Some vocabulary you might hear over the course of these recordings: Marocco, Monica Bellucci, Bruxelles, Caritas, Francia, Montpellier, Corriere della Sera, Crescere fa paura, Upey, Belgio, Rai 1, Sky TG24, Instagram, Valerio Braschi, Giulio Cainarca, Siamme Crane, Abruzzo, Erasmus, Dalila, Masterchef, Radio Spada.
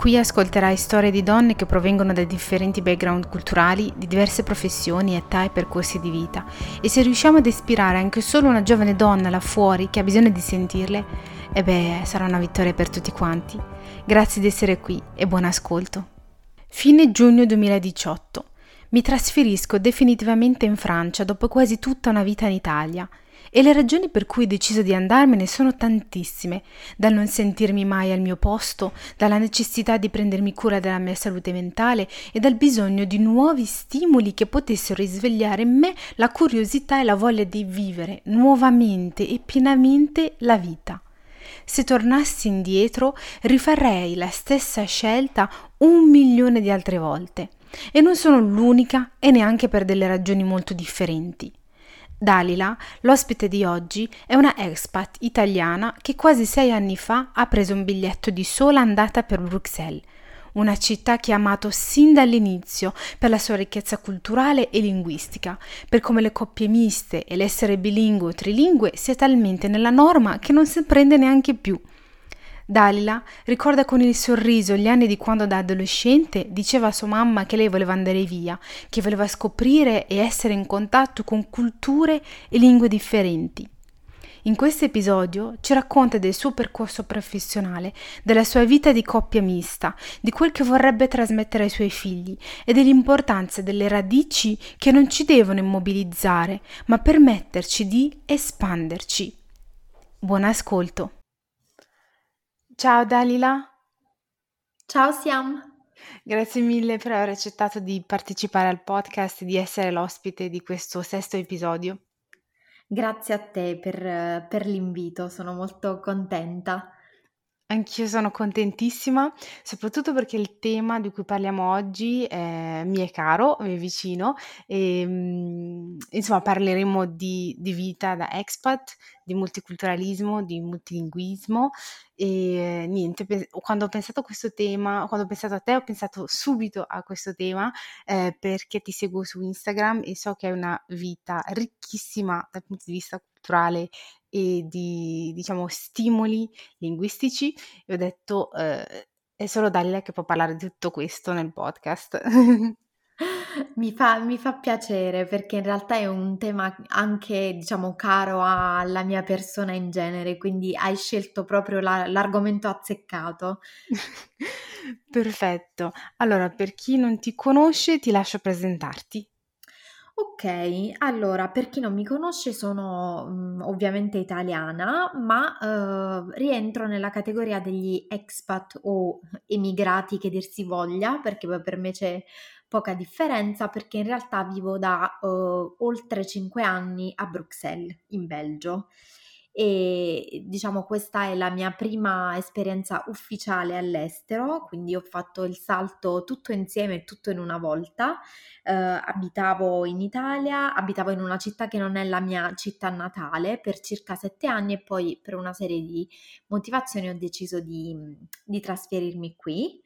Qui ascolterai storie di donne che provengono da differenti background culturali, di diverse professioni, età e percorsi di vita, e se riusciamo ad ispirare anche solo una giovane donna là fuori che ha bisogno di sentirle, sarà una vittoria per tutti quanti. Grazie di essere qui e buon ascolto. Fine giugno 2018. Mi trasferisco definitivamente in Francia dopo quasi tutta una vita in Italia. E le ragioni per cui ho deciso di andarmene sono tantissime, dal non sentirmi mai al mio posto, dalla necessità di prendermi cura della mia salute mentale e dal bisogno di nuovi stimoli che potessero risvegliare in me la curiosità e la voglia di vivere nuovamente e pienamente la vita. Se tornassi indietro, rifarei la stessa scelta 1.000.000 di altre volte, e non sono l'unica e neanche per delle ragioni molto differenti. Dalila, l'ospite di oggi, è una expat italiana che quasi 6 anni fa ha preso un biglietto di sola andata per Bruxelles, una città che ha amato sin dall'inizio per la sua ricchezza culturale e linguistica, per come le coppie miste e l'essere bilingue o trilingue sia talmente nella norma che non si prende neanche più. Dalila ricorda con il sorriso gli anni di quando da adolescente diceva a sua mamma che lei voleva andare via, che voleva scoprire e essere in contatto con culture e lingue differenti. In questo episodio ci racconta del suo percorso professionale, della sua vita di coppia mista, di quel che vorrebbe trasmettere ai suoi figli e dell'importanza delle radici che non ci devono immobilizzare, ma permetterci di espanderci. Buon ascolto! Ciao Dalila. Ciao Siam. Grazie mille per aver accettato di partecipare al podcast e di essere l'ospite di questo 6° episodio. Grazie a te per l'invito, sono molto contenta. Anch'io sono contentissima, soprattutto perché il tema di cui parliamo oggi mi è caro, mi è vicino e insomma parleremo di vita da expat, di multiculturalismo, di multilinguismo e niente, quando ho pensato a questo tema, quando ho pensato a te ho pensato subito a questo tema perché ti seguo su Instagram e so che hai una vita ricchissima dal punto di vista culturale e di stimoli linguistici e ho detto è solo Dalila che può parlare di tutto questo nel podcast. Mi fa piacere perché in realtà è un tema anche caro alla mia persona in genere, quindi hai scelto proprio l'argomento azzeccato. Perfetto, allora per chi non ti conosce ti lascio presentarti. Ok, allora per chi non mi conosce sono ovviamente italiana, ma rientro nella categoria degli expat o emigrati che dir si voglia, perché poi per me c'è poca differenza perché in realtà vivo da oltre 5 anni a Bruxelles, in Belgio. E questa è la mia prima esperienza ufficiale all'estero, quindi ho fatto il salto tutto insieme, tutto in una volta. Abitavo in Italia, abitavo in una città che non è la mia città natale per circa 7 anni e poi per una serie di motivazioni ho deciso di trasferirmi qui,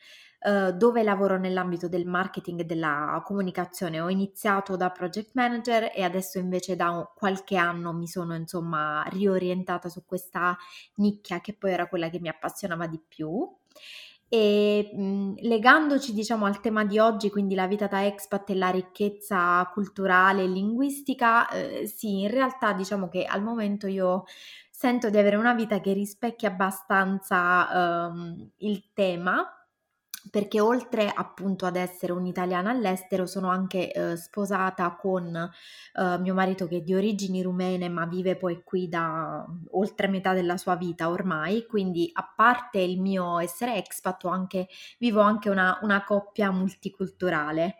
dove lavoro nell'ambito del marketing e della comunicazione. Ho iniziato da project manager e adesso invece da qualche anno mi sono riorientata su questa nicchia che poi era quella che mi appassionava di più. E legandoci al tema di oggi, quindi la vita da expat e la ricchezza culturale e linguistica, sì, in realtà che al momento io sento di avere una vita che rispecchia abbastanza il tema, perché oltre appunto ad essere un'italiana all'estero sono anche sposata con mio marito che è di origini rumene ma vive poi qui da oltre metà della sua vita ormai, quindi a parte il mio essere expat vivo anche una coppia multiculturale,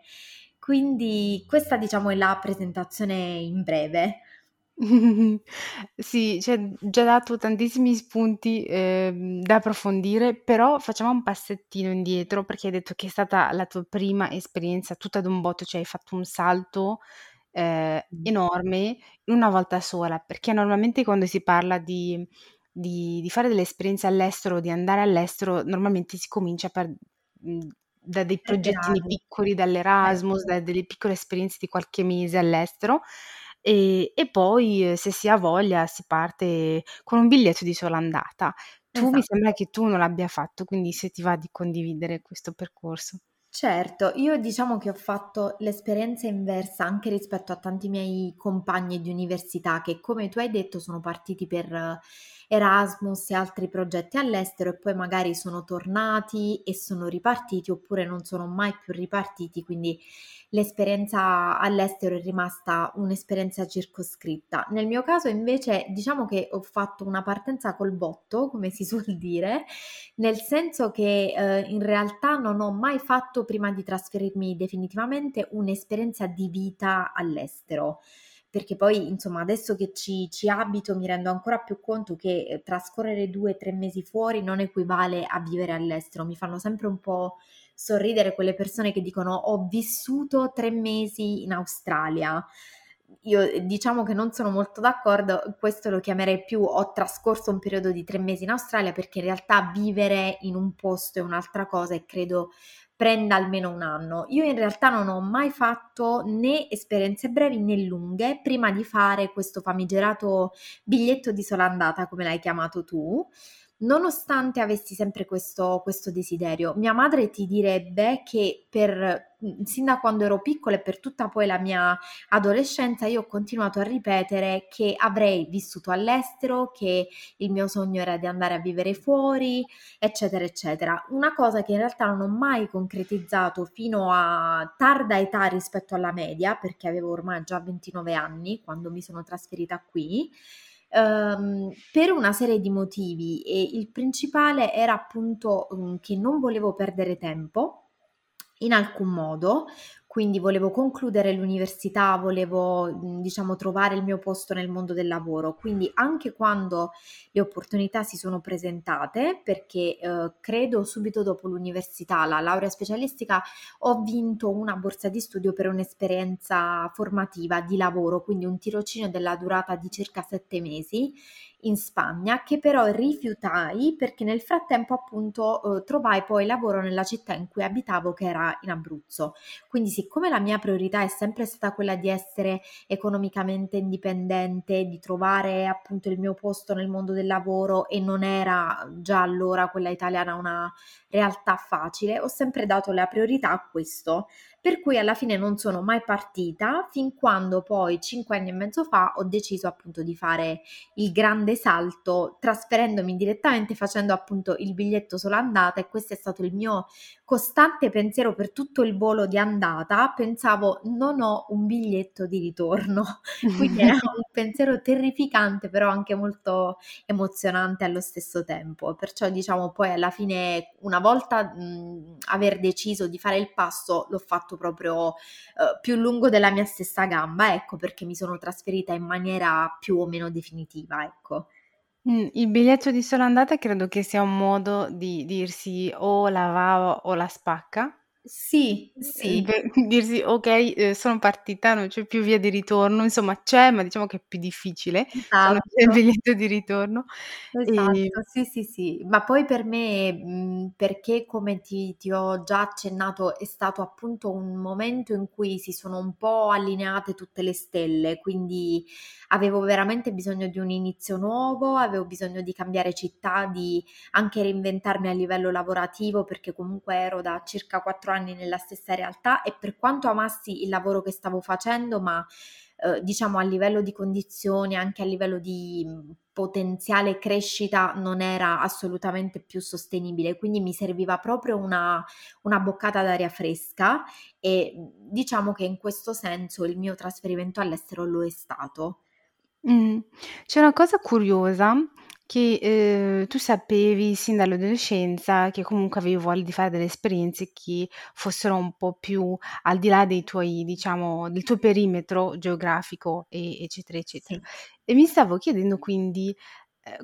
quindi questa è la presentazione in breve. Sì, ci ha già dato tantissimi spunti da approfondire, però facciamo un passettino indietro perché hai detto che è stata la tua prima esperienza tutta ad un botto, cioè hai fatto un salto enorme in una volta sola, perché normalmente quando si parla di fare delle esperienze all'estero, di andare all'estero, normalmente si comincia mh, da dei Per progettini gradi. piccoli, dall'Erasmus, da delle piccole esperienze di qualche mese all'estero e poi se si ha voglia si parte con un biglietto di sola andata. Tu mi Esatto. sembra che tu non l'abbia fatto, quindi se ti va di condividere questo percorso. Certo, io diciamo che ho fatto l'esperienza inversa anche rispetto a tanti miei compagni di università che, come tu hai detto, sono partiti per Erasmus e altri progetti all'estero e poi magari sono tornati e sono ripartiti oppure non sono mai più ripartiti, quindi l'esperienza all'estero è rimasta un'esperienza circoscritta. Nel mio caso invece diciamo che ho fatto una partenza col botto, come si suol dire, nel senso che in realtà non ho mai fatto, prima di trasferirmi definitivamente, un'esperienza di vita all'estero. Perché poi, insomma, adesso che ci abito mi rendo ancora più conto che trascorrere 2 o 3 mesi fuori non equivale a vivere all'estero. Mi fanno sempre un po' sorridere quelle persone che dicono ho vissuto 3 mesi in Australia. Io diciamo che non sono molto d'accordo, questo lo chiamerei più ho trascorso un periodo di 3 mesi in Australia, perché in realtà vivere in un posto è un'altra cosa e credo prenda almeno un anno. Io in realtà non ho mai fatto né esperienze brevi né lunghe prima di fare questo famigerato biglietto di sola andata, come l'hai chiamato tu, nonostante avessi sempre questo desiderio. Mia madre ti direbbe che sin da quando ero piccola e per tutta poi la mia adolescenza io ho continuato a ripetere che avrei vissuto all'estero, che il mio sogno era di andare a vivere fuori, eccetera, eccetera. Una cosa che in realtà non ho mai concretizzato fino a tarda età rispetto alla media, perché avevo ormai già 29 anni quando mi sono trasferita qui, per una serie di motivi, e il principale era appunto che non volevo perdere tempo in alcun modo, quindi volevo concludere l'università, volevo diciamo trovare il mio posto nel mondo del lavoro, quindi anche quando le opportunità si sono presentate, perché credo subito dopo l'università, la laurea specialistica, ho vinto una borsa di studio per un'esperienza formativa di lavoro, quindi un tirocinio della durata di circa 7 mesi in Spagna, che però rifiutai perché nel frattempo appunto trovai poi lavoro nella città in cui abitavo, che era in Abruzzo. Quindi siccome la mia priorità è sempre stata quella di essere economicamente indipendente, di trovare appunto il mio posto nel mondo del lavoro, e non era già allora quella italiana una realtà facile, ho sempre dato la priorità a questo, per cui alla fine non sono mai partita, fin quando poi 5 anni e mezzo fa ho deciso appunto di fare il grande salto trasferendomi direttamente, facendo appunto il biglietto sola andata, e questo è stato il mio costante pensiero per tutto il volo di andata. Pensavo non ho un biglietto di ritorno, quindi era un pensiero terrificante però anche molto emozionante allo stesso tempo, perciò diciamo poi alla fine, una volta aver deciso di fare il passo, l'ho fatto proprio più lungo della mia stessa gamba, ecco perché mi sono trasferita in maniera più o meno definitiva, ecco. Il biglietto di sola andata credo che sia un modo di dirsi o la va o la spacca. Sì. Dirsi ok, sono partita, non c'è più via di ritorno, insomma c'è, ma diciamo che è più difficile quando c'è il Esatto. biglietto di ritorno. E... Esatto, sì, ma poi per me, perché come ti ho già accennato, è stato appunto un momento in cui si sono un po' allineate tutte le stelle, quindi avevo veramente bisogno di un inizio nuovo, avevo bisogno di cambiare città, di anche reinventarmi a livello lavorativo, perché comunque ero da circa 4 anni nella stessa realtà, e per quanto amassi il lavoro che stavo facendo, ma diciamo a livello di condizioni, anche a livello di potenziale crescita, non era assolutamente più sostenibile, quindi mi serviva proprio una boccata d'aria fresca, e diciamo che in questo senso il mio trasferimento all'estero lo è stato. Mm. C'è una cosa curiosa che tu sapevi sin dall'adolescenza che comunque avevi voglia di fare delle esperienze che fossero un po' più al di là dei tuoi, diciamo, del tuo perimetro geografico, eccetera, eccetera. Sì. E mi stavo chiedendo quindi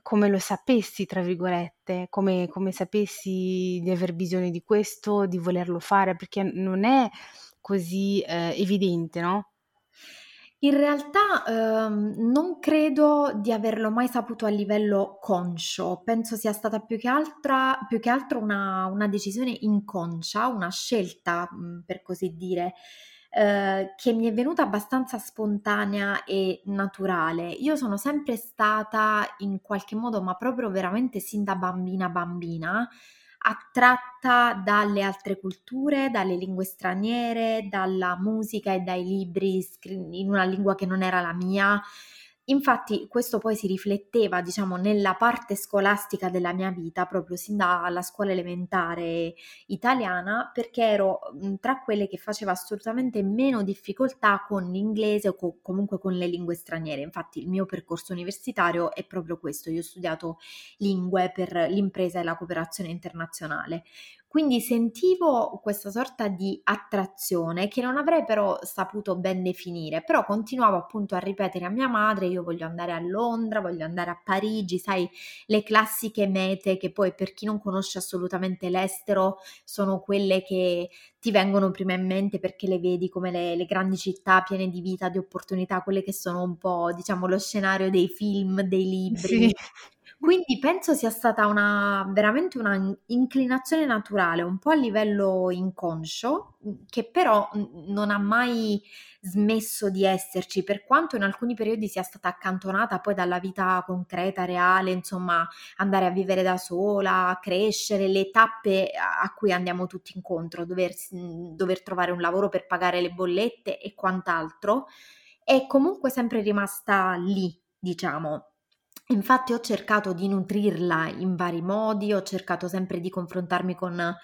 come lo sapessi, tra virgolette, come sapessi di aver bisogno di questo, di volerlo fare, perché non è così evidente, no? In realtà non credo di averlo mai saputo a livello conscio, penso sia stata più che altro una decisione inconscia, una scelta per così dire, che mi è venuta abbastanza spontanea e naturale. Io sono sempre stata in qualche modo, ma proprio veramente sin da bambina, attratta dalle altre culture, dalle lingue straniere, dalla musica e dai libri in una lingua che non era la mia. Infatti questo poi si rifletteva, diciamo, nella parte scolastica della mia vita, proprio sin dalla scuola elementare italiana, perché ero tra quelle che faceva assolutamente meno difficoltà con l'inglese o comunque con le lingue straniere. Infatti il mio percorso universitario è proprio questo, io ho studiato lingue per l'impresa e la cooperazione internazionale. Quindi sentivo questa sorta di attrazione che non avrei però saputo ben definire, però continuavo appunto a ripetere a mia madre: io voglio andare a Londra, voglio andare a Parigi, sai, le classiche mete che poi, per chi non conosce assolutamente l'estero, sono quelle che ti vengono prima in mente perché le vedi come le grandi città piene di vita, di opportunità, quelle che sono un po', diciamo, lo scenario dei film, dei libri. Sì. Quindi penso sia stata veramente una inclinazione naturale, un po' a livello inconscio, che però non ha mai smesso di esserci, per quanto in alcuni periodi sia stata accantonata poi dalla vita concreta, reale, insomma, andare a vivere da sola, crescere, le tappe a cui andiamo tutti incontro, dover trovare un lavoro per pagare le bollette e quant'altro, è comunque sempre rimasta lì, diciamo. Infatti ho cercato di nutrirla in vari modi, ho cercato sempre di confrontarmi con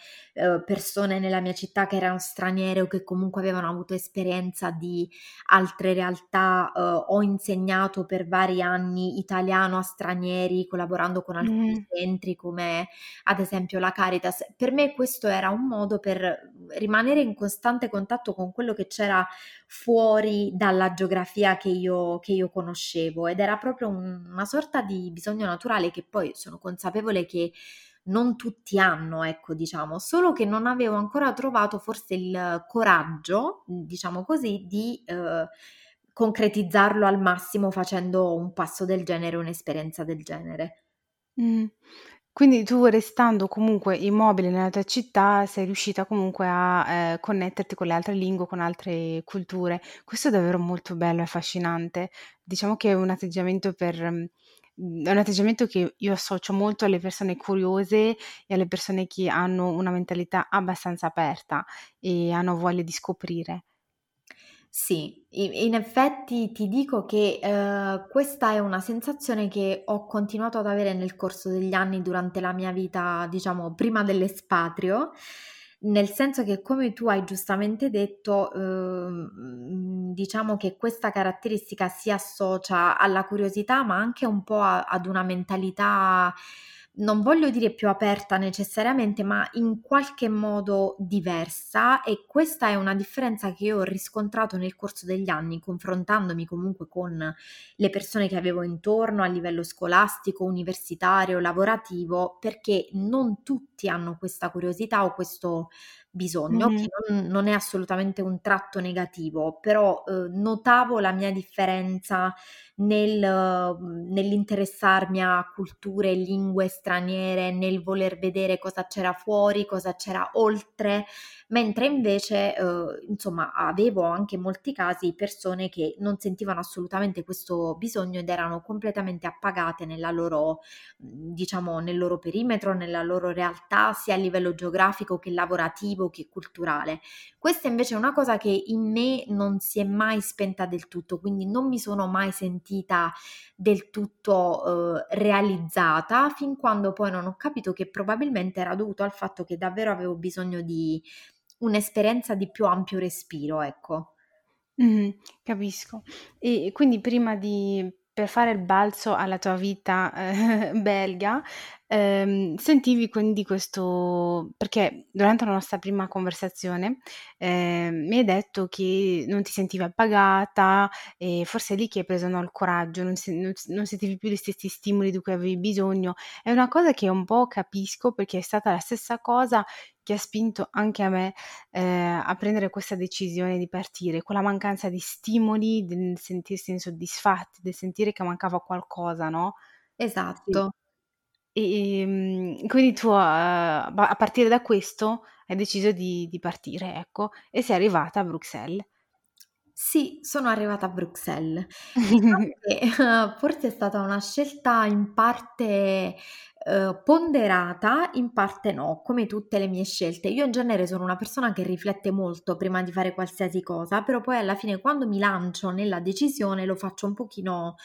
persone nella mia città che erano straniere o che comunque avevano avuto esperienza di altre realtà. Ho insegnato per vari anni italiano a stranieri, collaborando con alcuni centri come ad esempio la Caritas. Per me questo era un modo per rimanere in costante contatto con quello che c'era fuori dalla geografia che io conoscevo, ed era proprio una sorta di bisogno naturale che poi sono consapevole che non tutti hanno, ecco, diciamo, solo che non avevo ancora trovato forse il coraggio, diciamo così, di concretizzarlo al massimo facendo un passo del genere, un'esperienza del genere. Quindi tu, restando comunque immobile nella tua città, sei riuscita comunque a connetterti con le altre lingue, con altre culture. Questo è davvero molto bello e affascinante. Diciamo che è un atteggiamento che io associo molto alle persone curiose e alle persone che hanno una mentalità abbastanza aperta e hanno voglia di scoprire. Sì, in effetti ti dico che questa è una sensazione che ho continuato ad avere nel corso degli anni durante la mia vita, diciamo, prima dell'espatrio, nel senso che, come tu hai giustamente detto, diciamo che questa caratteristica si associa alla curiosità, ma anche un po' ad una mentalità, non voglio dire più aperta necessariamente, ma in qualche modo diversa, e questa è una differenza che io ho riscontrato nel corso degli anni, confrontandomi comunque con le persone che avevo intorno a livello scolastico, universitario, lavorativo, perché non tutti hanno questa curiosità o questo bisogno, che non è assolutamente un tratto negativo, però notavo la mia differenza nell'interessarmi a culture, lingue straniere, nel voler vedere cosa c'era fuori, cosa c'era oltre, mentre invece insomma avevo anche in molti casi persone che non sentivano assolutamente questo bisogno ed erano completamente appagate nella loro, diciamo, nel loro perimetro, nella loro realtà, sia a livello geografico che lavorativo che culturale. Questa invece è una cosa che in me non si è mai spenta del tutto, quindi non mi sono mai sentita del tutto realizzata, fin quando poi non ho capito che probabilmente era dovuto al fatto che davvero avevo bisogno di un'esperienza di più ampio respiro, ecco. Capisco. E quindi prima di per fare il balzo alla tua vita belga, sentivi quindi questo, perché durante la nostra prima conversazione mi hai detto che non ti sentivi appagata e forse è lì che hai preso il coraggio, non sentivi più gli stessi stimoli di cui avevi bisogno. È una cosa che un po' capisco, perché è stata la stessa cosa che ha spinto anche a me a prendere questa decisione di partire, quella mancanza di stimoli, del sentirsi insoddisfatti, del sentire che mancava qualcosa, no? Esatto. E quindi tu a partire da questo hai deciso di partire, ecco, e sei arrivata a Bruxelles. Sì, sono arrivata a Bruxelles. Forse è stata una scelta in parte ponderata, in parte no, come tutte le mie scelte. Io in genere sono una persona che riflette molto prima di fare qualsiasi cosa, però poi alla fine quando mi lancio nella decisione lo faccio un pochino,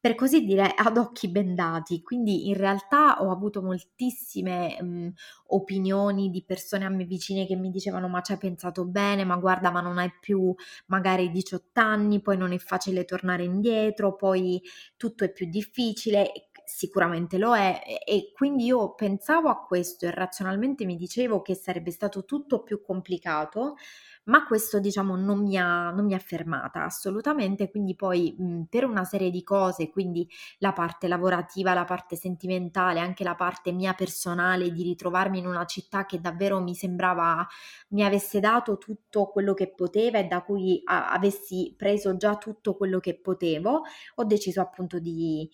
per così dire, ad occhi bendati. Quindi in realtà ho avuto moltissime opinioni di persone a me vicine che mi dicevano: ma ci hai pensato bene, ma guarda, ma non hai più magari 18 anni, poi non è facile tornare indietro, poi tutto è più difficile. Sicuramente lo è, e quindi io pensavo a questo e razionalmente mi dicevo che sarebbe stato tutto più complicato, ma questo, diciamo, non mi ha fermata assolutamente. Quindi poi per una serie di cose, quindi la parte lavorativa, la parte sentimentale, anche la parte mia personale di ritrovarmi in una città che davvero mi sembrava mi avesse dato tutto quello che poteva e da cui avessi preso già tutto quello che potevo, ho deciso appunto di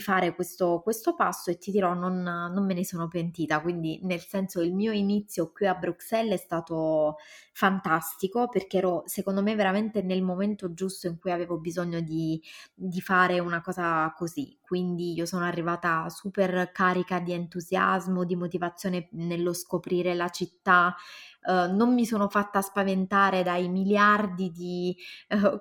fare questo passo, e ti dirò non me ne sono pentita. Quindi, nel senso, il mio inizio qui a Bruxelles è stato fantastico, perché ero, secondo me, veramente nel momento giusto in cui avevo bisogno di fare una cosa così. Quindi io sono arrivata super carica di entusiasmo, di motivazione nello scoprire la città. Non mi sono fatta spaventare dai miliardi di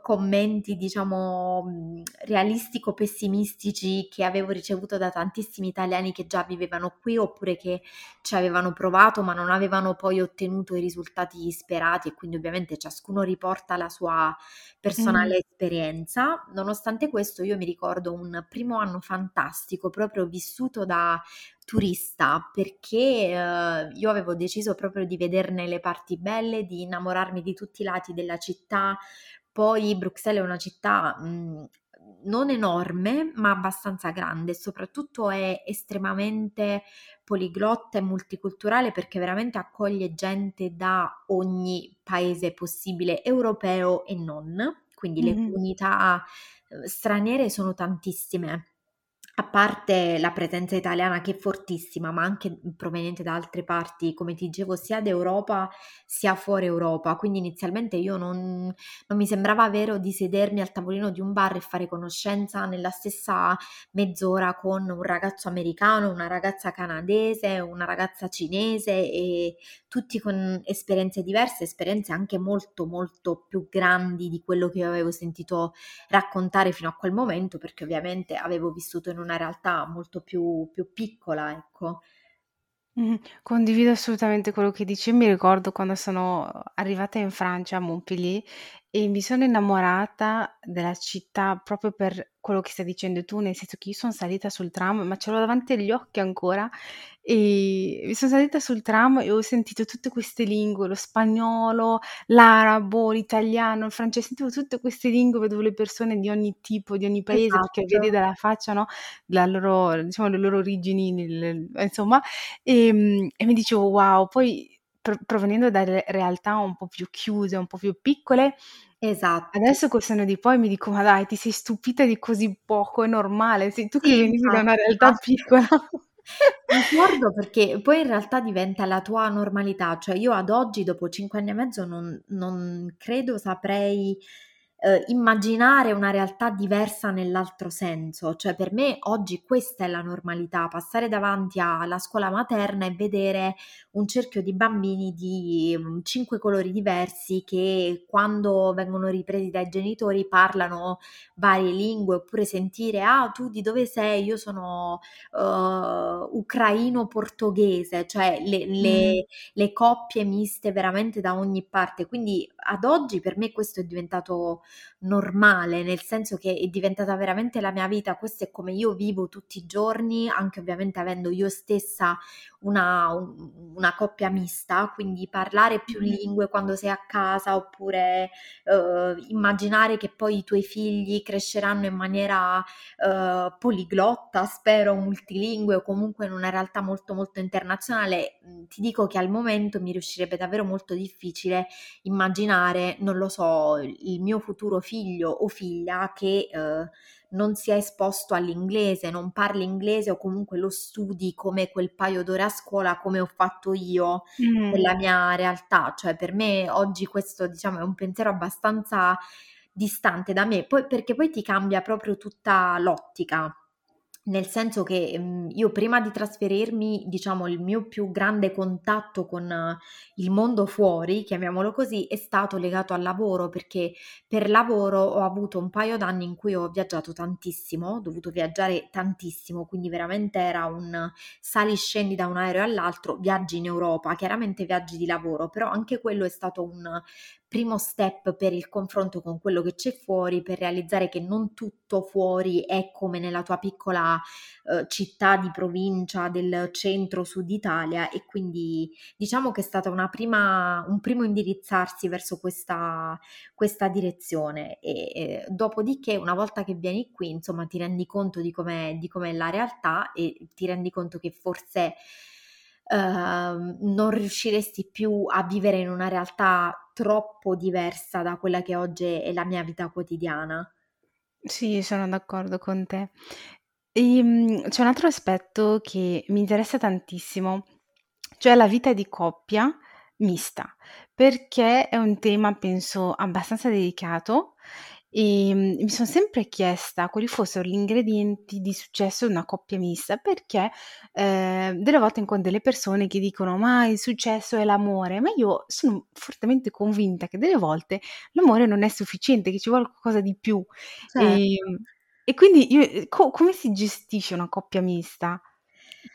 commenti, diciamo, realistico-pessimistici che avevo ricevuto da tantissimi italiani che già vivevano qui, oppure che ci avevano provato ma non avevano poi ottenuto i risultati sperati, e quindi ovviamente ciascuno riporta la sua personale esperienza. Nonostante questo, io mi ricordo un primo anno fantastico, proprio vissuto da turista, perché io avevo deciso proprio di vederne le parti belle, di innamorarmi di tutti i lati della città. Poi Bruxelles è una città non enorme ma abbastanza grande, soprattutto è estremamente poliglotta e multiculturale, perché veramente accoglie gente da ogni paese possibile, europeo e non, quindi le comunità straniere sono tantissime, a parte la presenza italiana che è fortissima, ma anche proveniente da altre parti, come ti dicevo, sia d'Europa sia fuori Europa. Quindi inizialmente io non mi sembrava vero di sedermi al tavolino di un bar e fare conoscenza nella stessa mezz'ora con un ragazzo americano, una ragazza canadese, una ragazza cinese, e tutti con esperienze diverse, esperienze anche molto molto più grandi di quello che io avevo sentito raccontare fino a quel momento, perché ovviamente avevo vissuto in una realtà molto più piccola, ecco. Condivido assolutamente quello che dici. Mi ricordo quando sono arrivata in Francia, a Montpellier, e mi sono innamorata della città proprio per quello che stai dicendo tu, nel senso che io sono salita sul tram, ma ce l'ho davanti agli occhi ancora, e mi sono salita sul tram e ho sentito tutte queste lingue, lo spagnolo, l'arabo, l'italiano, il francese, sentivo tutte queste lingue, vedevo le persone di ogni tipo, di ogni paese, esatto, perché vedi dalla faccia, no? Diciamo, le loro origini, insomma, e mi dicevo wow. Poi provenendo da realtà un po' più chiuse, un po' più piccole, esatto, adesso col senno di poi mi dico: ma dai, ti sei stupita di così poco, è normale, sei tu che venivi da una realtà piccola. Ricordo, perché poi in realtà diventa la tua normalità. Cioè, io ad oggi, dopo 5 anni e mezzo, non credo saprei immaginare una realtà diversa nell'altro senso. Cioè, per me oggi questa è la normalità: passare davanti alla scuola materna e vedere un cerchio di bambini di 5 colori diversi che, quando vengono ripresi dai genitori, parlano varie lingue, oppure sentire: ah, tu di dove sei? Io sono ucraino portoghese. Cioè le coppie miste veramente da ogni parte. Quindi ad oggi per me questo è diventato normale, nel senso che è diventata veramente la mia vita, questo è come io vivo tutti i giorni, anche ovviamente avendo io stessa una coppia mista, quindi parlare più lingue quando sei a casa, oppure immaginare che poi i tuoi figli cresceranno in maniera poliglotta, spero multilingue, o comunque in una realtà molto molto internazionale. Ti dico che al momento mi riuscirebbe davvero molto difficile immaginare, non lo so, il mio futuro figlio o figlia che non sia esposto all'inglese, non parli inglese o comunque lo studi come quel paio d'ore a scuola, come ho fatto io nella mia realtà. Cioè, per me oggi questo, diciamo, è un pensiero abbastanza distante da me, poi, perché poi ti cambia proprio tutta l'ottica. Nel senso che io prima di trasferirmi, diciamo, il mio più grande contatto con il mondo fuori, chiamiamolo così, è stato legato al lavoro, perché per lavoro ho avuto un paio d'anni in cui ho viaggiato tantissimo, ho dovuto viaggiare tantissimo, quindi veramente era un sali scendi da un aereo all'altro, viaggi in Europa, chiaramente viaggi di lavoro, però anche quello è stato un primo step per il confronto con quello che c'è fuori, per realizzare che non tutto fuori è come nella tua piccola città di provincia del centro-sud Italia, e quindi diciamo che è stata un primo indirizzarsi verso questa direzione, e dopodiché, una volta che vieni qui, insomma, ti rendi conto di com'è la realtà, e ti rendi conto che forse non riusciresti più a vivere in una realtà troppo diversa da quella che oggi è la mia vita quotidiana. Sì, sono d'accordo con te. C'è un altro aspetto che mi interessa tantissimo, cioè la vita di coppia mista, perché è un tema, penso, abbastanza delicato, e mi sono sempre chiesta quali fossero gli ingredienti di successo di una coppia mista, perché delle volte incontro delle persone che dicono ma il successo è l'amore, ma io sono fortemente convinta che delle volte l'amore non è sufficiente, che ci vuole qualcosa di più. Certo. E quindi io, come si gestisce una coppia mista?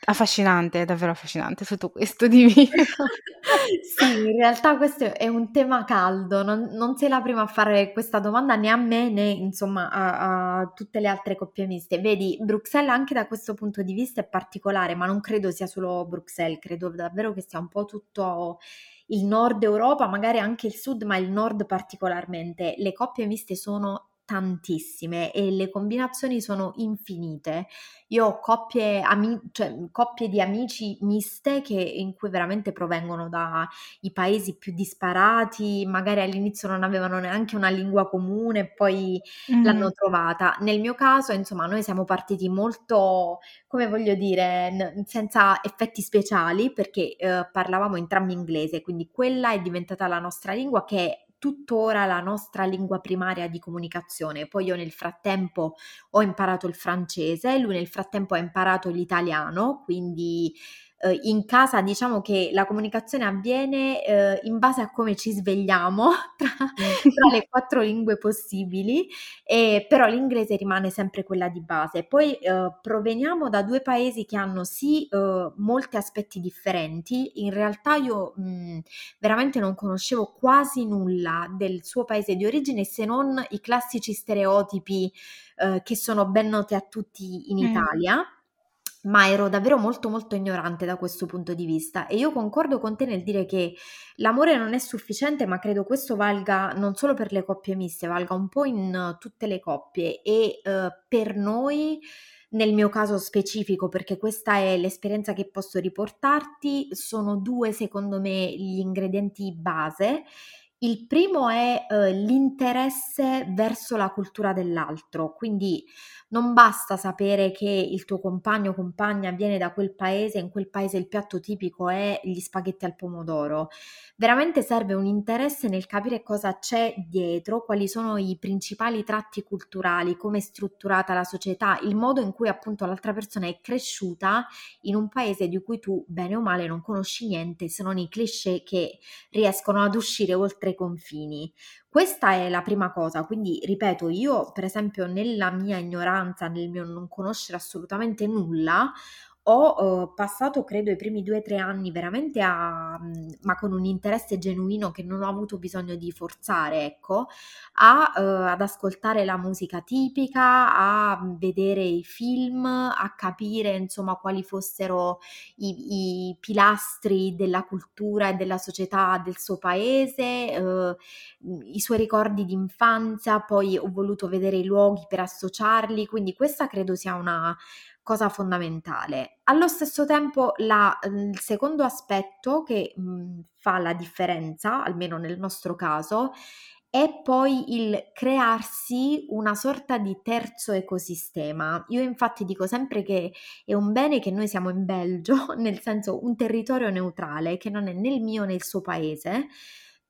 Affascinante, è davvero affascinante tutto questo divino. Sì, in realtà questo è un tema caldo, non sei la prima a fare questa domanda, né a me né insomma a tutte le altre coppie miste. Vedi, Bruxelles anche da questo punto di vista è particolare, ma non credo sia solo Bruxelles, credo davvero che sia un po' tutto il nord Europa, magari anche il sud, ma il nord particolarmente. Le coppie miste sono tantissime e le combinazioni sono infinite. Io ho coppie di amici miste in cui veramente provengono dai paesi più disparati, magari all'inizio non avevano neanche una lingua comune, poi l'hanno trovata. Nel mio caso, insomma, noi siamo partiti molto, come voglio dire, senza effetti speciali, perché parlavamo entrambi inglese, quindi quella è diventata la nostra lingua, che è tuttora la nostra lingua primaria di comunicazione. Poi io nel frattempo ho imparato il francese, lui nel frattempo ha imparato l'italiano, quindi in casa diciamo che la comunicazione avviene in base a come ci svegliamo tra le 4 lingue possibili, però l'inglese rimane sempre quella di base. Poi proveniamo da 2 paesi che hanno sì molti aspetti differenti. In realtà io veramente non conoscevo quasi nulla del suo paese di origine, se non i classici stereotipi che sono ben noti a tutti in Italia, ma ero davvero molto molto ignorante da questo punto di vista. E io concordo con te nel dire che l'amore non è sufficiente, ma credo questo valga non solo per le coppie miste, valga un po' in tutte le coppie, e per noi, nel mio caso specifico, perché questa è l'esperienza che posso riportarti, sono 2 secondo me gli ingredienti base. Il primo è l'interesse verso la cultura dell'altro, quindi non basta sapere che il tuo compagno o compagna viene da quel paese, in quel paese il piatto tipico è gli spaghetti al pomodoro. Veramente serve un interesse nel capire cosa c'è dietro, quali sono i principali tratti culturali, come è strutturata la società, il modo in cui appunto l'altra persona è cresciuta in un paese di cui tu bene o male non conosci niente, se non i cliché che riescono ad uscire oltre confini. Questa è la prima cosa. Quindi ripeto, io per esempio nella mia ignoranza, nel mio non conoscere assolutamente nulla, Ho passato credo i primi 2 o 3 anni veramente ma con un interesse genuino che non ho avuto bisogno di forzare, ecco, ad ascoltare la musica tipica, a vedere i film, a capire insomma quali fossero i pilastri della cultura e della società del suo paese, i suoi ricordi di infanzia, poi ho voluto vedere i luoghi per associarli, quindi questa credo sia una cosa fondamentale. Allo stesso tempo il secondo aspetto che fa la differenza, almeno nel nostro caso, è poi il crearsi una sorta di terzo ecosistema. Io infatti dico sempre che è un bene che noi siamo in Belgio, nel senso un territorio neutrale che non è né il mio né il suo paese,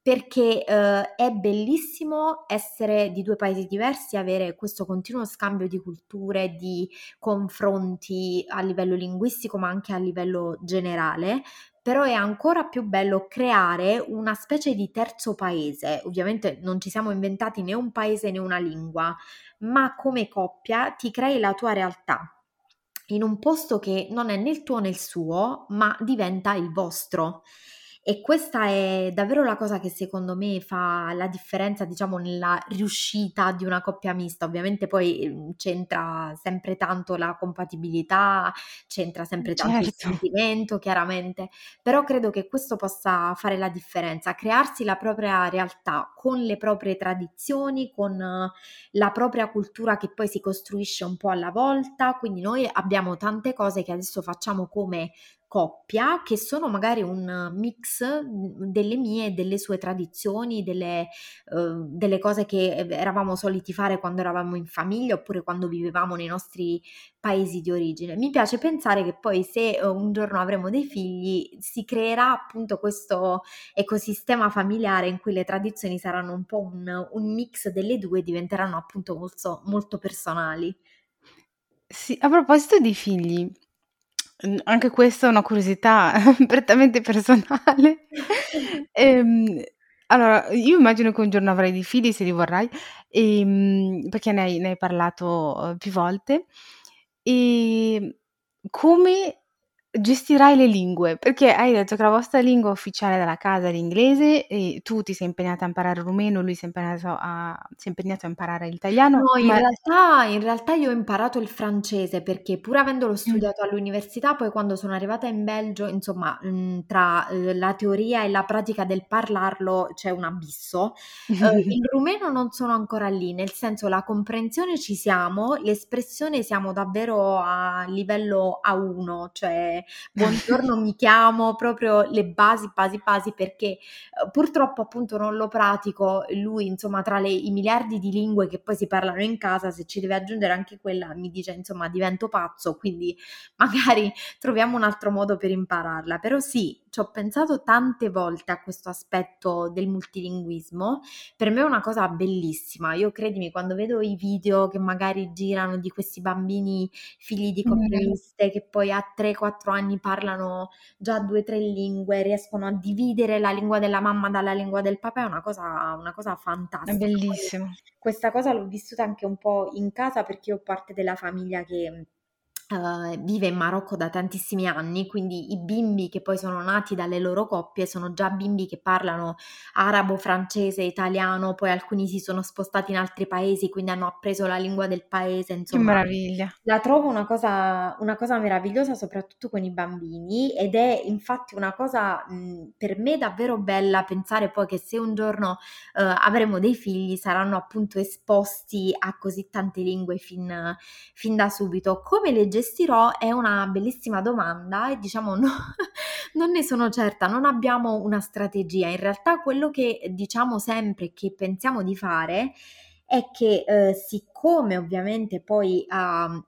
perché è bellissimo essere di 2 paesi diversi, avere questo continuo scambio di culture, di confronti a livello linguistico ma anche a livello generale, però è ancora più bello creare una specie di terzo paese. Ovviamente non ci siamo inventati né un paese né una lingua, ma come coppia ti crei la tua realtà in un posto che non è né il tuo né il suo, ma diventa il vostro. E questa è davvero la cosa che secondo me fa la differenza, diciamo, nella riuscita di una coppia mista. Ovviamente poi c'entra sempre tanto la compatibilità, c'entra sempre tanto il sentimento, chiaramente, però credo che questo possa fare la differenza, crearsi la propria realtà con le proprie tradizioni, con la propria cultura che poi si costruisce un po' alla volta. Quindi noi abbiamo tante cose che adesso facciamo come coppia che sono magari un mix delle mie e delle sue tradizioni, delle cose che eravamo soliti fare quando eravamo in famiglia oppure quando vivevamo nei nostri paesi di origine. Mi piace pensare che poi se un giorno avremo dei figli si creerà appunto questo ecosistema familiare in cui le tradizioni saranno un po' un mix delle due e diventeranno appunto molto, molto personali. Sì, a proposito di figli, anche questa è una curiosità prettamente personale. Allora, io immagino che un giorno avrai dei figli, se li vorrai, perché ne hai parlato più volte. E come gestirai le lingue? Perché hai detto che la vostra lingua ufficiale della casa è l'inglese, e tu ti sei impegnata a imparare il rumeno, lui si è impegnato a imparare l'italiano. No, in realtà io ho imparato il francese, perché pur avendolo studiato all'università, poi quando sono arrivata in Belgio, insomma, tra la teoria e la pratica del parlarlo c'è un abisso. Il rumeno non sono ancora lì, nel senso la comprensione ci siamo, l'espressione siamo davvero a livello A1, cioè buongiorno, mi chiamo, proprio le basi, perché purtroppo appunto non lo pratico. Lui insomma tra i miliardi di lingue che poi si parlano in casa, se ci deve aggiungere anche quella mi dice insomma divento pazzo, quindi magari troviamo un altro modo per impararla. Però sì, ci ho pensato tante volte a questo aspetto del multilinguismo, per me è una cosa bellissima. Io, credimi, quando vedo i video che magari girano di questi bambini figli di coppie miste che poi a 3-4 anni parlano già 2 o 3 lingue, riescono a dividere la lingua della mamma dalla lingua del papà, è una cosa fantastica. È bellissimo. Questa cosa l'ho vissuta anche un po' in casa, perché ho parte della famiglia che vive in Marocco da tantissimi anni, quindi i bimbi che poi sono nati dalle loro coppie sono già bimbi che parlano arabo, francese, italiano, poi alcuni si sono spostati in altri paesi, quindi hanno appreso la lingua del paese, insomma. Che meraviglia! La trovo una cosa meravigliosa, soprattutto con i bambini, ed è infatti una cosa per me davvero bella pensare poi che se un giorno avremo dei figli saranno appunto esposti a così tante lingue fin da subito. Come le gestirò è una bellissima domanda e diciamo no, non ne sono certa, non abbiamo una strategia. In realtà quello che diciamo sempre, che pensiamo di fare, è che siccome ovviamente poi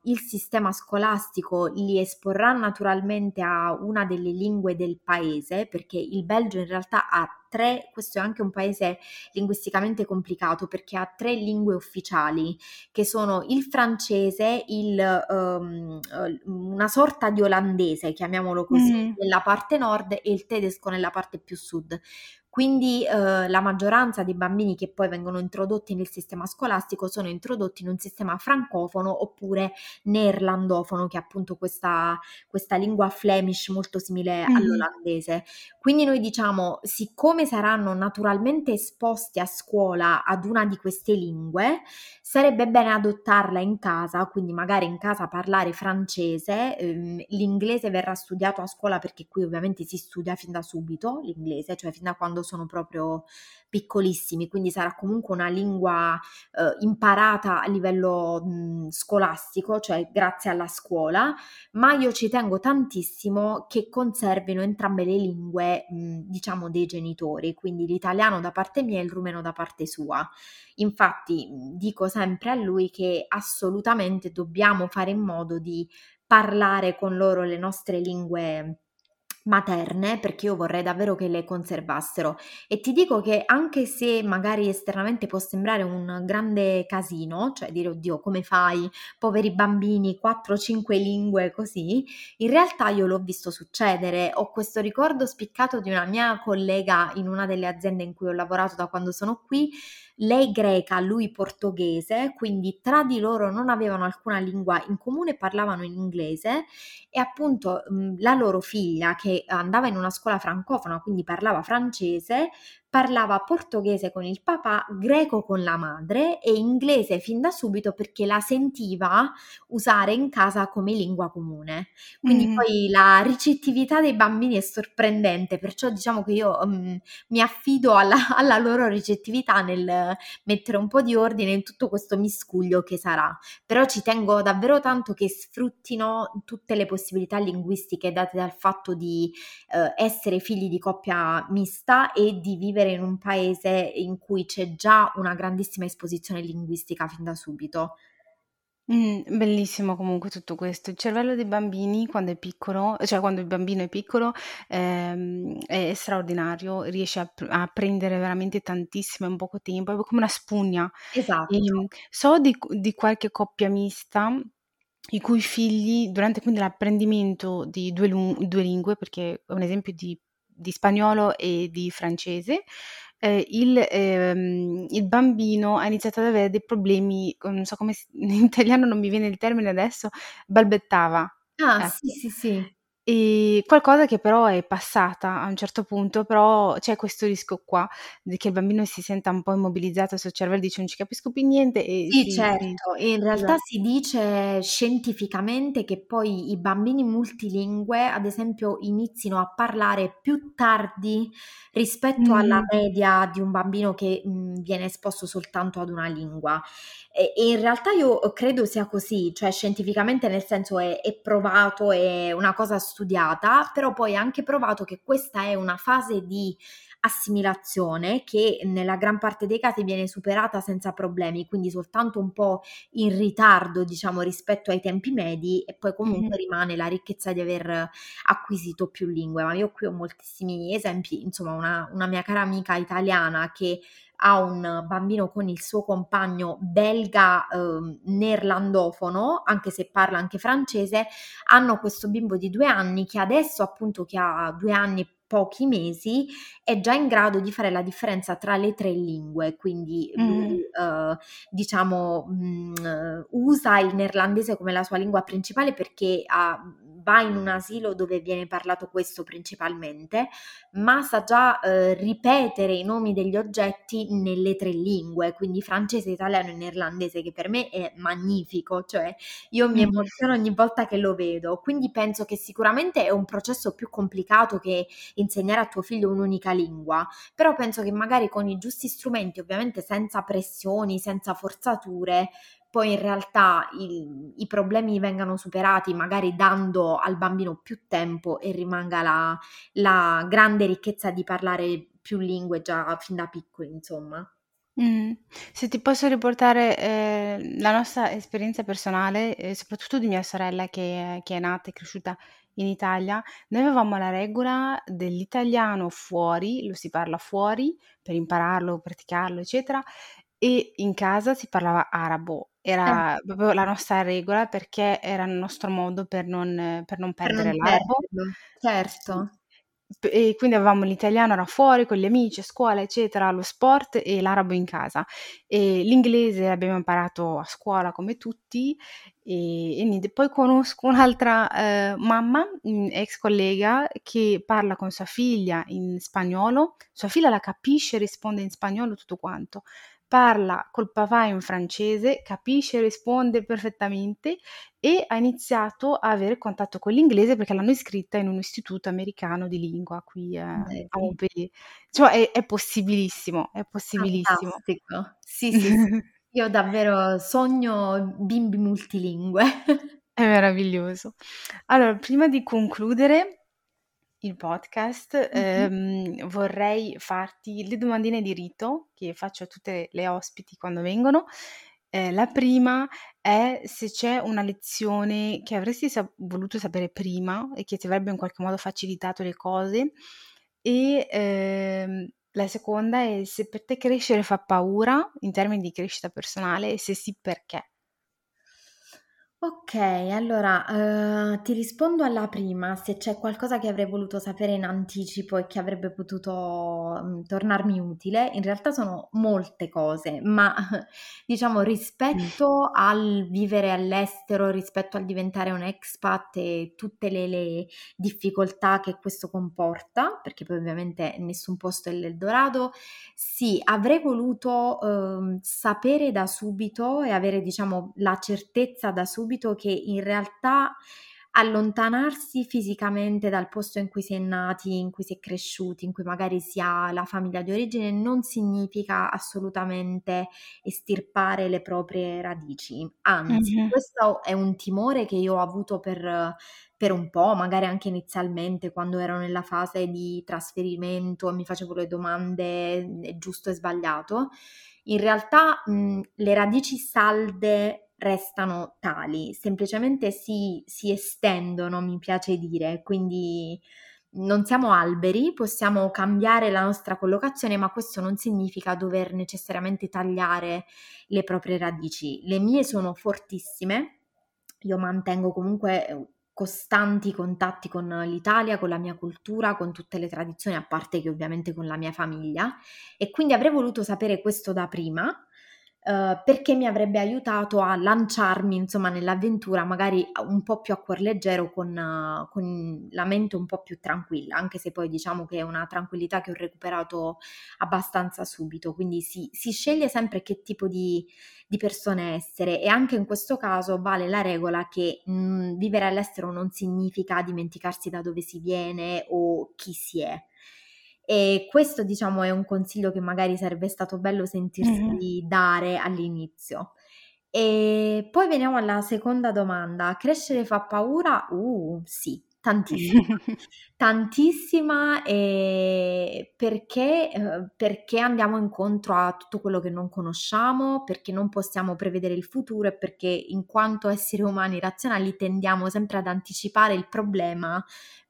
il sistema scolastico li esporrà naturalmente a una delle lingue del paese, perché il Belgio in realtà ha 3, questo è anche un paese linguisticamente complicato perché ha 3 lingue ufficiali che sono il francese, una sorta di olandese, chiamiamolo così, nella parte nord, e il tedesco nella parte più sud. Quindi la maggioranza dei bambini che poi vengono introdotti nel sistema scolastico sono introdotti in un sistema francofono oppure neerlandofono, che è appunto questa lingua flemish molto simile all'olandese. Quindi noi diciamo, siccome saranno naturalmente esposti a scuola ad una di queste lingue, sarebbe bene adottarla in casa, quindi magari in casa parlare francese, l'inglese verrà studiato a scuola perché qui ovviamente si studia fin da subito l'inglese, cioè fin da quando sono proprio piccolissimi, quindi sarà comunque una lingua imparata a livello scolastico, cioè grazie alla scuola, ma io ci tengo tantissimo che conservino entrambe le lingue, diciamo, dei genitori, quindi l'italiano da parte mia e il rumeno da parte sua. Infatti dico sempre a lui che assolutamente dobbiamo fare in modo di parlare con loro le nostre lingue materne, perché io vorrei davvero che le conservassero. E ti dico che anche se magari esternamente può sembrare un grande casino, cioè dire oddio come fai, poveri bambini, 4-5 lingue così, in realtà io l'ho visto succedere. Ho questo ricordo spiccato di una mia collega in una delle aziende in cui ho lavorato da quando sono qui, lei greca, lui portoghese, quindi tra di loro non avevano alcuna lingua in comune, parlavano in inglese e appunto la loro figlia, che andava in una scuola francofona, quindi parlava francese, parlava portoghese con il papà, greco con la madre e inglese fin da subito perché la sentiva usare in casa come lingua comune. Quindi poi la ricettività dei bambini è sorprendente, perciò diciamo che io mi affido alla loro ricettività nel mettere un po' di ordine in tutto questo miscuglio che sarà. Però ci tengo davvero tanto che sfruttino tutte le possibilità linguistiche date dal fatto di essere figli di coppia mista e di vivere in un paese in cui c'è già una grandissima esposizione linguistica fin da subito. Bellissimo comunque tutto questo. Il cervello dei bambini quando è piccolo, cioè quando il bambino è piccolo, è straordinario, riesce a prendere veramente tantissimo in poco tempo, è come una spugna. Esatto. So di qualche coppia mista i cui figli, durante quindi l'apprendimento di due lingue, perché è un esempio di spagnolo e di francese, il bambino ha iniziato ad avere dei problemi, non so come in italiano non mi viene il termine adesso, balbettava. Ah, sì. E qualcosa che però è passata a un certo punto, però c'è questo rischio qua che il bambino si senta un po' immobilizzato, il suo cervello dice non ci capisco più niente e sì, certo, e in realtà si dice scientificamente che poi i bambini multilingue ad esempio inizino a parlare più tardi rispetto alla media di un bambino che viene esposto soltanto ad una lingua, e in realtà io credo sia così, cioè scientificamente nel senso è provato, è una cosa studiata, però poi è anche provato che questa è una fase di assimilazione che nella gran parte dei casi viene superata senza problemi, quindi soltanto un po' in ritardo, diciamo, rispetto ai tempi medi, e poi comunque rimane la ricchezza di aver acquisito più lingue. Ma io qui ho moltissimi esempi, insomma una mia cara amica italiana che ha un bambino con il suo compagno belga neerlandofono, anche se parla anche francese, hanno questo bimbo di 2 anni che adesso appunto che ha 2 anni pochi mesi è già in grado di fare la differenza tra le 3 lingue, quindi lui usa il neerlandese come la sua lingua principale perché va in un asilo dove viene parlato questo principalmente, ma sa già ripetere i nomi degli oggetti nelle 3 lingue, quindi francese, italiano e neerlandese, che per me è magnifico, cioè io mi emoziono ogni volta che lo vedo. Quindi penso che sicuramente è un processo più complicato che insegnare a tuo figlio un'unica lingua, però penso che magari con i giusti strumenti, ovviamente senza pressioni, senza forzature, poi in realtà i problemi vengano superati, magari dando al bambino più tempo e rimanga la grande ricchezza di parlare più lingue già fin da piccoli, insomma. Se ti posso riportare la nostra esperienza personale, soprattutto di mia sorella che è nata e cresciuta in Italia, noi avevamo la regola dell'italiano fuori, lo si parla fuori per impararlo, praticarlo, eccetera, e in casa si parlava arabo. Era proprio la nostra regola perché era il nostro modo per non perdere l'arabo. Certo. e quindi avevamo l'italiano era fuori con gli amici, a scuola eccetera, lo sport, e l'arabo in casa, e l'inglese l'abbiamo imparato a scuola come tutti, e poi conosco un'altra mamma, ex collega, che parla con sua figlia in spagnolo, sua figlia la capisce, risponde in spagnolo tutto quanto, parla col papà in francese, capisce, risponde perfettamente, e ha iniziato a avere contatto con l'inglese perché l'hanno iscritta in un istituto americano di lingua qui a Upey. Cioè è possibilissimo, è possibilissimo. Fantastico. Sì, sì, sì. Io davvero sogno bimbi multilingue. È meraviglioso. Allora, prima di concludere il podcast, vorrei farti le domandine di rito che faccio a tutte le ospiti quando vengono. La prima è se c'è una lezione che avresti voluto sapere prima e che ti avrebbe in qualche modo facilitato le cose, e la seconda è se per te crescere fa paura in termini di crescita personale, e se sì, perché? Ok, allora ti rispondo alla prima, se c'è qualcosa che avrei voluto sapere in anticipo e che avrebbe potuto tornarmi utile. In realtà sono molte cose, ma diciamo rispetto al vivere all'estero, rispetto al diventare un expat e tutte le difficoltà che questo comporta, perché poi ovviamente nessun posto è l'Eldorado, sì, avrei voluto sapere da subito e avere diciamo la certezza da subito che in realtà allontanarsi fisicamente dal posto in cui si è nati, in cui si è cresciuti, in cui magari si ha la famiglia di origine, non significa assolutamente estirpare le proprie radici. Anzi, questo è un timore che io ho avuto per un po', magari anche inizialmente quando ero nella fase di trasferimento, mi facevo le domande, è giusto e sbagliato. In realtà le radici salde restano tali, semplicemente si estendono, mi piace dire, quindi non siamo alberi, possiamo cambiare la nostra collocazione, ma questo non significa dover necessariamente tagliare le proprie radici. Le mie sono fortissime, io mantengo comunque costanti contatti con l'Italia, con la mia cultura, con tutte le tradizioni, a parte che ovviamente con la mia famiglia, e quindi avrei voluto sapere questo da prima, perché mi avrebbe aiutato a lanciarmi insomma nell'avventura magari un po' più a cuor leggero, con la mente un po' più tranquilla, anche se poi diciamo che è una tranquillità che ho recuperato abbastanza subito, quindi si sceglie sempre che tipo di persone essere, e anche in questo caso vale la regola che vivere all'estero non significa dimenticarsi da dove si viene o chi si è. E questo diciamo è un consiglio che magari sarebbe stato bello sentirsi dare all'inizio. E poi veniamo alla seconda domanda. Crescere fa paura? Sì, tantissima. Tantissima, perché andiamo incontro a tutto quello che non conosciamo, perché non possiamo prevedere il futuro, e perché in quanto esseri umani razionali tendiamo sempre ad anticipare il problema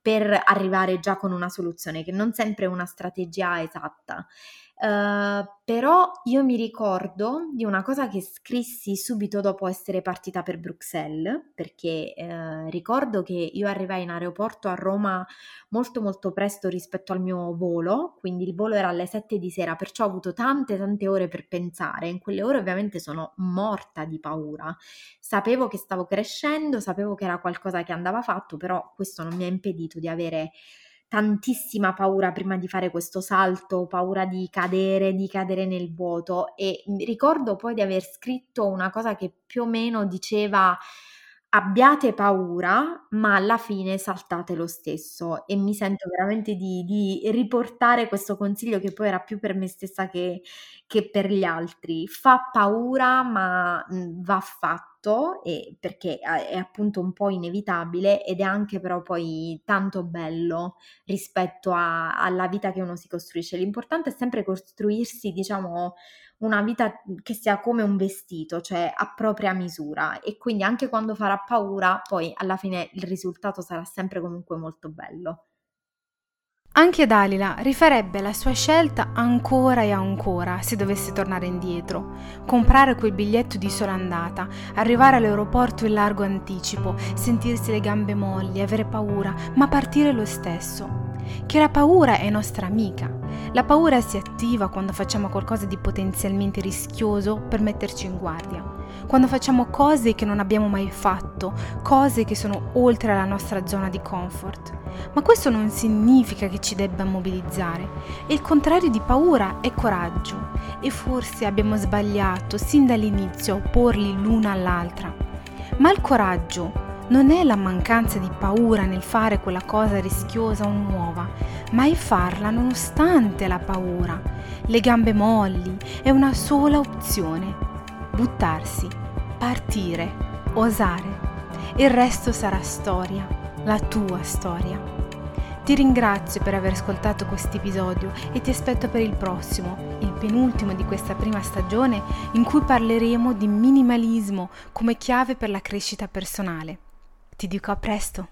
per arrivare già con una soluzione, che non sempre è una strategia esatta. Però io mi ricordo di una cosa che scrissi subito dopo essere partita per Bruxelles, perché ricordo che io arrivai in aeroporto a Roma molto molto presto rispetto al mio volo, quindi il volo era alle 7 di sera, perciò ho avuto tante ore per pensare. In quelle ore ovviamente sono morta di paura, sapevo che stavo crescendo, sapevo che era qualcosa che andava fatto, però questo non mi ha impedito di avere tantissima paura prima di fare questo salto, paura di cadere nel vuoto. E ricordo poi di aver scritto una cosa che più o meno diceva: abbiate paura, ma alla fine saltate lo stesso. E mi sento veramente di riportare questo consiglio, che poi era più per me stessa che per gli altri. Fa paura, ma va fatto, perché è appunto un po' inevitabile, ed è anche però poi tanto bello rispetto alla vita che uno si costruisce. L'importante è sempre costruirsi, diciamo, una vita che sia come un vestito, cioè a propria misura, e quindi anche quando farà paura, poi alla fine il risultato sarà sempre comunque molto bello. Anche Dalila rifarebbe la sua scelta ancora e ancora se dovesse tornare indietro. Comprare quel biglietto di sola andata, arrivare all'aeroporto in largo anticipo, sentirsi le gambe molli, avere paura, ma partire lo stesso. che la paura è nostra amica. La paura si attiva quando facciamo qualcosa di potenzialmente rischioso per metterci in guardia, quando facciamo cose che non abbiamo mai fatto, cose che sono oltre alla nostra zona di comfort. Ma questo non significa che ci debba mobilizzare. Il contrario di paura è coraggio, e forse abbiamo sbagliato sin dall'inizio a opporli l'una all'altra. Ma il coraggio non è la mancanza di paura nel fare quella cosa rischiosa o nuova, ma è farla nonostante la paura. Le gambe molli, è una sola opzione: buttarsi, partire, osare. Il resto sarà storia, la tua storia. Ti ringrazio per aver ascoltato questo episodio e ti aspetto per il prossimo, il penultimo di questa prima stagione, in cui parleremo di minimalismo come chiave per la crescita personale. Ti dico a presto!